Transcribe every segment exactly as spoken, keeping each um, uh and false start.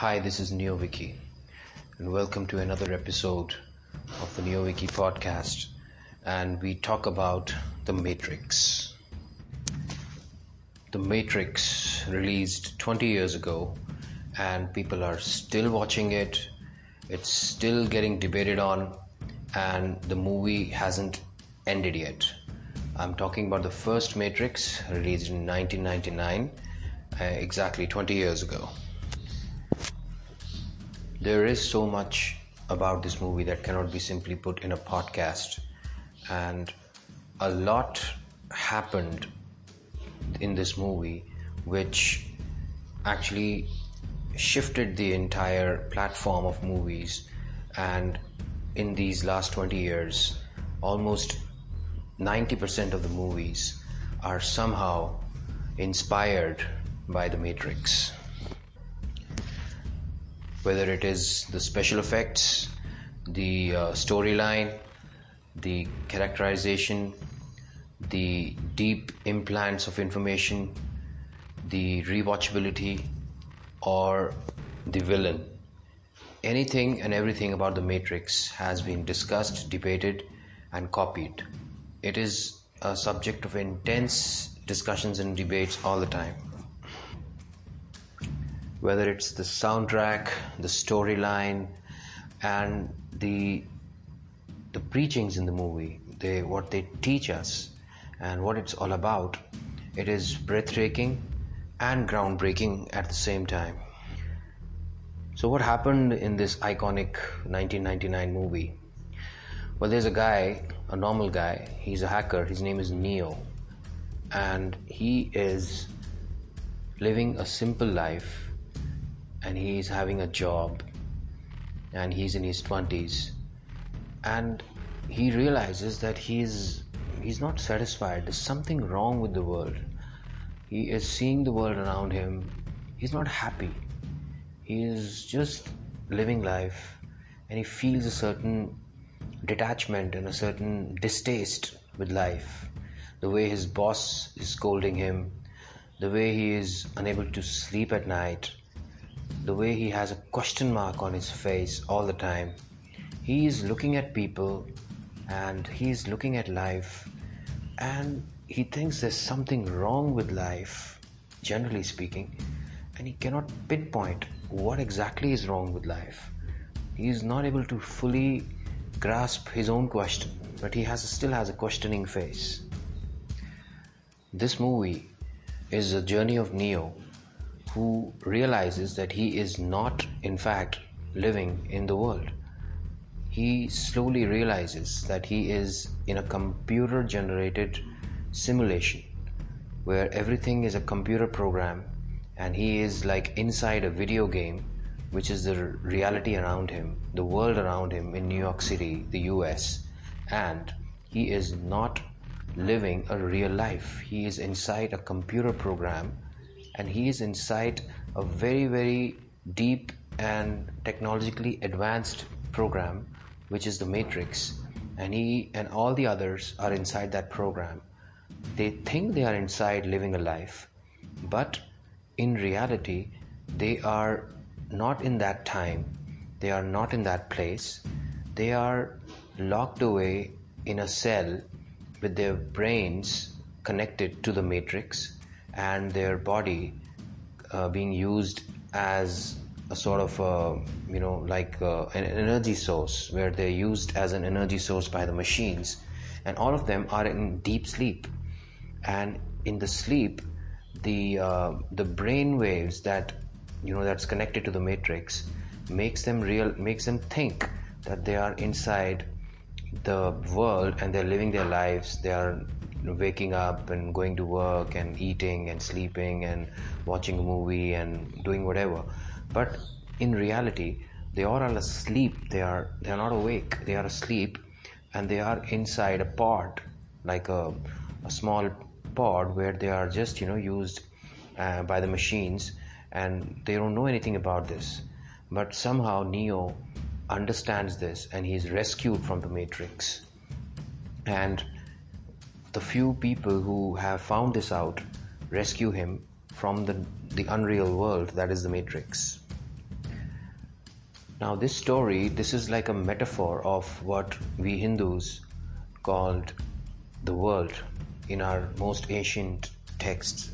Hi, this is NeoWiki, and welcome to another episode of the NeoWiki podcast, and we talk about The Matrix. The Matrix released twenty years ago, and people are still watching it. It's still getting debated on, and the movie hasn't ended yet. I'm talking about the first Matrix, released in nineteen ninety-nine, uh, exactly twenty years ago. There is so much about this movie that cannot be simply put in a podcast, and a lot happened in this movie which actually shifted the entire platform of movies. And in these last twenty years, almost ninety percent of the movies are somehow inspired by The Matrix. Whether it is the special effects, the uh, storyline, the characterization, the deep implants of information, the rewatchability, or the villain. Anything and everything about The Matrix has been discussed, debated, and copied. It is a subject of intense discussions and debates all the time. Whether it's the soundtrack, the storyline, and the the preachings in the movie, they what they teach us and what it's all about, it is breathtaking and groundbreaking at the same time. So what happened in this iconic nineteen ninety-nine movie? Well, there's a guy, a normal guy, he's a hacker, his name is Neo, and he is living a simple life, and he's having a job, and he's in his twenties, and he realizes that he's he's not satisfied. There's something wrong with the world. He is seeing the world around him. He's not happy. He is just living life, and he feels a certain detachment and a certain distaste with life. The way his boss is scolding him, the way he is unable to sleep at night, the way he has a question mark on his face all the time. He is looking at people, and he is looking at life, and he thinks there's something wrong with life, generally speaking, and he cannot pinpoint what exactly is wrong with life. He is not able to fully grasp his own question, but he has still has a questioning face. This movie is a journey of Neo, who realizes that he is not, in fact, living in the world. He slowly realizes that he is in a computer-generated simulation where everything is a computer program, and he is like inside a video game, which is the reality around him, the world around him in New York City, the U S, and he is not living a real life. He is inside a computer program, and he is inside a very, very deep and technologically advanced program, which is the Matrix, and he and all the others are inside that program. They think they are inside living a life, but in reality, they are not in that time. They are not in that place. They are locked away in a cell with their brains connected to the Matrix, and their body uh, being used as a sort of uh, you know like uh, an energy source, where they're used as an energy source by the machines, and all of them are in deep sleep. And in the sleep, the uh, the brain waves that you know that's connected to the Matrix makes them real makes them think that they are inside the world, and they're living their lives. They are waking up and going to work and eating and sleeping and watching a movie and doing whatever, but in reality they all are asleep. They are they are not awake, they are asleep, and they are inside a pod, like a, a small pod where they are just you know used uh, by the machines, and they don't know anything about this. But somehow Neo understands this, and he is rescued from the Matrix, and the few people who have found this out rescue him from the, the unreal world that is the Matrix. Now this story, this is like a metaphor of what we Hindus called the world. In our most ancient texts,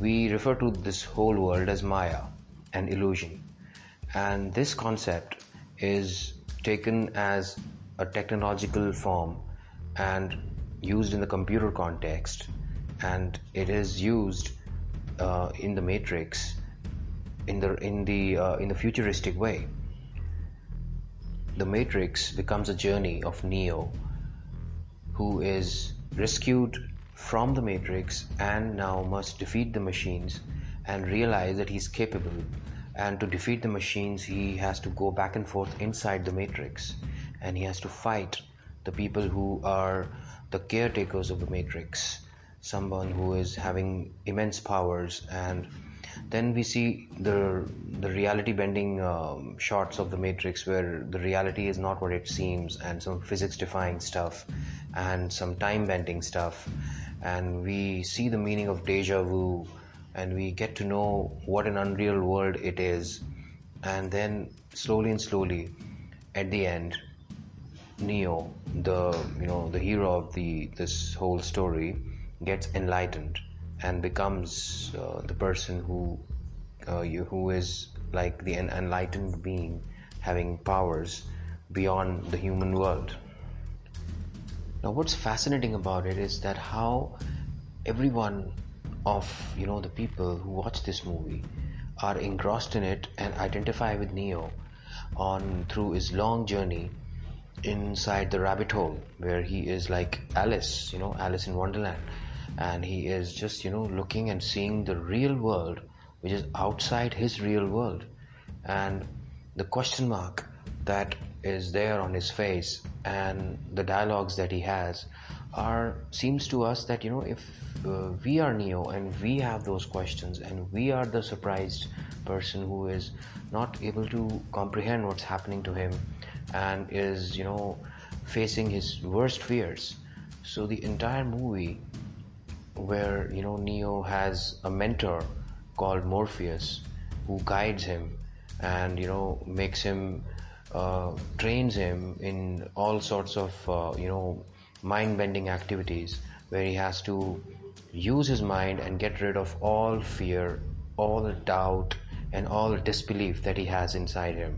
we refer to this whole world as Maya, an illusion. And this concept is taken as a technological form and used in the computer context, and it is used uh, in the Matrix in the in the uh, in the futuristic way. The Matrix becomes a journey of Neo, who is rescued from the Matrix and now must defeat the machines and realize that he's capable. And to defeat the machines, he has to go back and forth inside the Matrix, and he has to fight the people who are the caretakers of the Matrix, someone who is having immense powers. And then we see the the reality bending um, shots of the Matrix, where the reality is not what it seems, and some physics defying stuff and some time bending stuff, and we see the meaning of deja vu, and we get to know what an unreal world it is. And then slowly and slowly, at the end, Neo, the you know the hero of the this whole story, gets enlightened and becomes uh, the person who uh, you, who is like the an enlightened being, having powers beyond the human world. Now, what's fascinating about it is that how everyone of you know the people who watch this movie are engrossed in it and identify with Neo on through his long journey inside the rabbit hole, where he is like Alice, you know, Alice in Wonderland, and he is just you know looking and seeing the real world, which is outside his real world, and the question mark that is there on his face and the dialogues that he has are seems to us that you know if uh, we are Neo and we have those questions and we are the surprised person who is not able to comprehend what's happening to him and is you know facing his worst fears. So the entire movie, where you know Neo has a mentor called Morpheus who guides him and you know makes him uh, trains him in all sorts of uh, you know mind-bending activities, where he has to use his mind and get rid of all fear, all doubt, and all disbelief that he has inside him.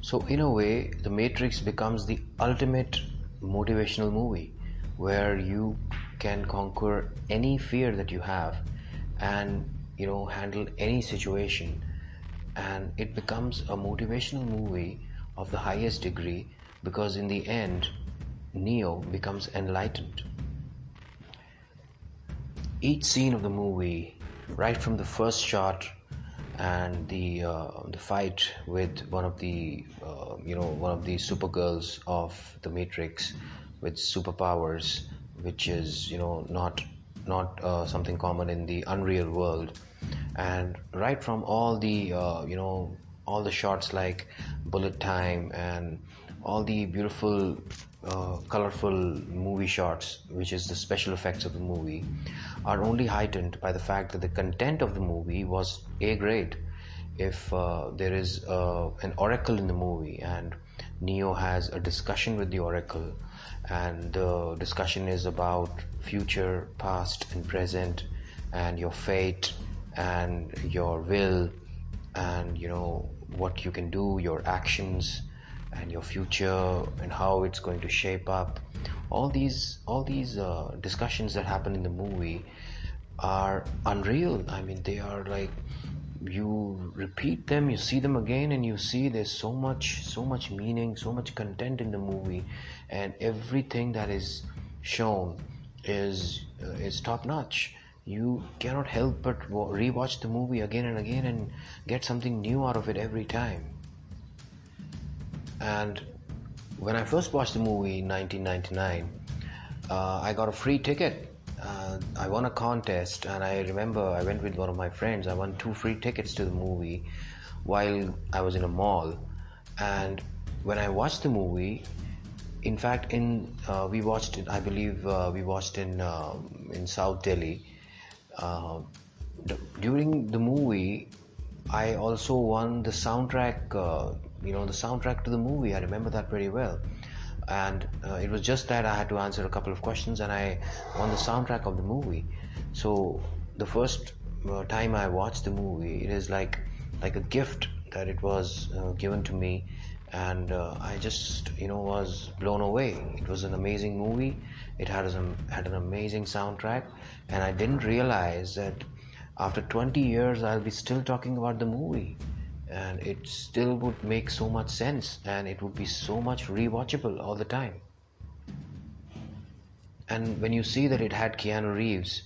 So in a way, The Matrix becomes the ultimate motivational movie, where you can conquer any fear that you have and you know handle any situation, and it becomes a motivational movie of the highest degree, because in the end Neo becomes enlightened. Each scene of the movie, right from the first shot and the uh, the fight with one of the uh, you know one of the supergirls of the Matrix with superpowers, which is you know not not uh, something common in the unreal world, and right from all the uh, you know all the shots like bullet time and all the beautiful uh, colorful movie shots, which is the special effects of the movie, are only heightened by the fact that the content of the movie was A grade. If uh, there is uh, an oracle in the movie and Neo has a discussion with the oracle, and the discussion is about future, past and present, and your fate and your will, and you know what you can do, your actions and your future and how it's going to shape up. All these all these uh, discussions that happen in the movie are unreal. I mean, they are like, you repeat them, you see them again, and you see there's so much so much meaning, so much content in the movie, and everything that is shown is uh, is top notch. You cannot help but rewatch the movie again and again and get something new out of it every time. And when I first watched the movie in nineteen ninety-nine, uh, I got a free ticket. Uh, I won a contest, and I remember I went with one of my friends. I won two free tickets to the movie while I was in a mall. And when I watched the movie, in fact, in uh, we watched it. I believe uh, we watched in uh, in South Delhi. Uh, d- during the movie, I also won the soundtrack, uh, you know, the soundtrack to the movie. I remember that pretty well. And uh, it was just that I had to answer a couple of questions and I won the soundtrack of the movie. So the first uh, time I watched the movie, it is like like a gift that it was uh, given to me, and uh, I just, you know, was blown away. It was an amazing movie. It had, a, had an amazing soundtrack, and I didn't realize that after twenty years I'll be still talking about the movie. And it still would make so much sense, and it would be so much rewatchable all the time. And when you see that it had Keanu Reeves,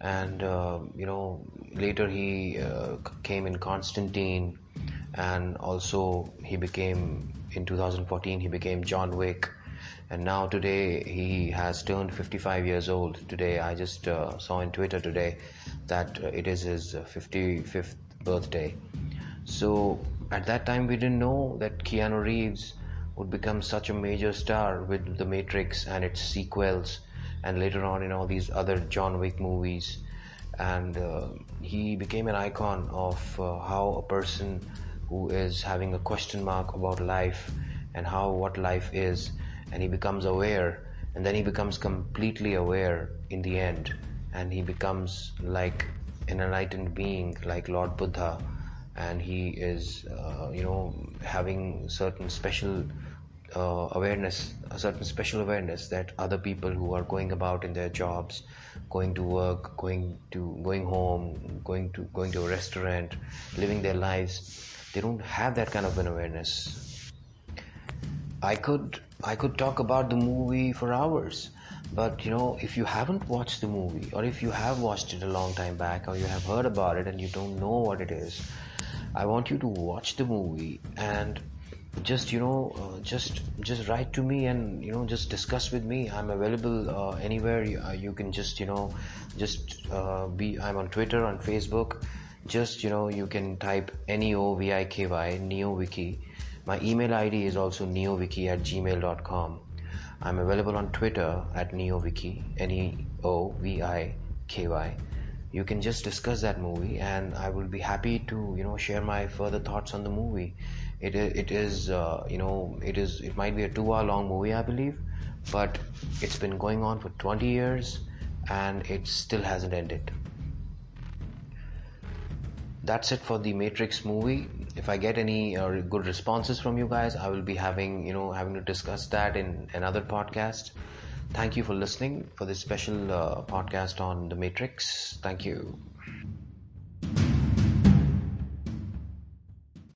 and uh, you know, later he uh, came in Constantine, and also he became, in two thousand fourteen he became John Wick, and now today he has turned fifty-five years old today. I just uh, saw on Twitter today that uh, it is his fifty-fifth birthday. So at that time we didn't know that Keanu Reeves would become such a major star with The Matrix and its sequels, and later on in all these other John Wick movies. And uh, he became an icon of uh, how a person who is having a question mark about life and how what life is, and he becomes aware, and then he becomes completely aware in the end, and he becomes like an enlightened being like Lord Buddha. And he is, uh, you know, having certain special uh, awareness, a certain special awareness that other people who are going about in their jobs, going to work, going to going home, going to going to a restaurant, living their lives, they don't have that kind of an awareness. I could I could talk about the movie for hours, but you know, if you haven't watched the movie, or if you have watched it a long time back, or you have heard about it and you don't know what it is, I want you to watch the movie and just, you know, uh, just just write to me and, you know, just discuss with me. I'm available uh, anywhere. You, uh, you can just, you know, just uh, be, I'm on Twitter, on Facebook. Just, you know, you can type N E O W I K Y, NeoWiki. My email I D is also neowiki at gmail dot com. I'm available on Twitter at NeoWiki, N E O V I K Y. You can just discuss that movie, and I will be happy to, you know, share my further thoughts on the movie. It it is, uh, you know, it is. It might be a two-hour-long movie, I believe, but it's been going on for twenty years, and it still hasn't ended. That's it for the Matrix movie. If I get any uh, good responses from you guys, I will be having, you know, having to discuss that in another podcast. Thank you for listening for this special uh, podcast on The Matrix. Thank you.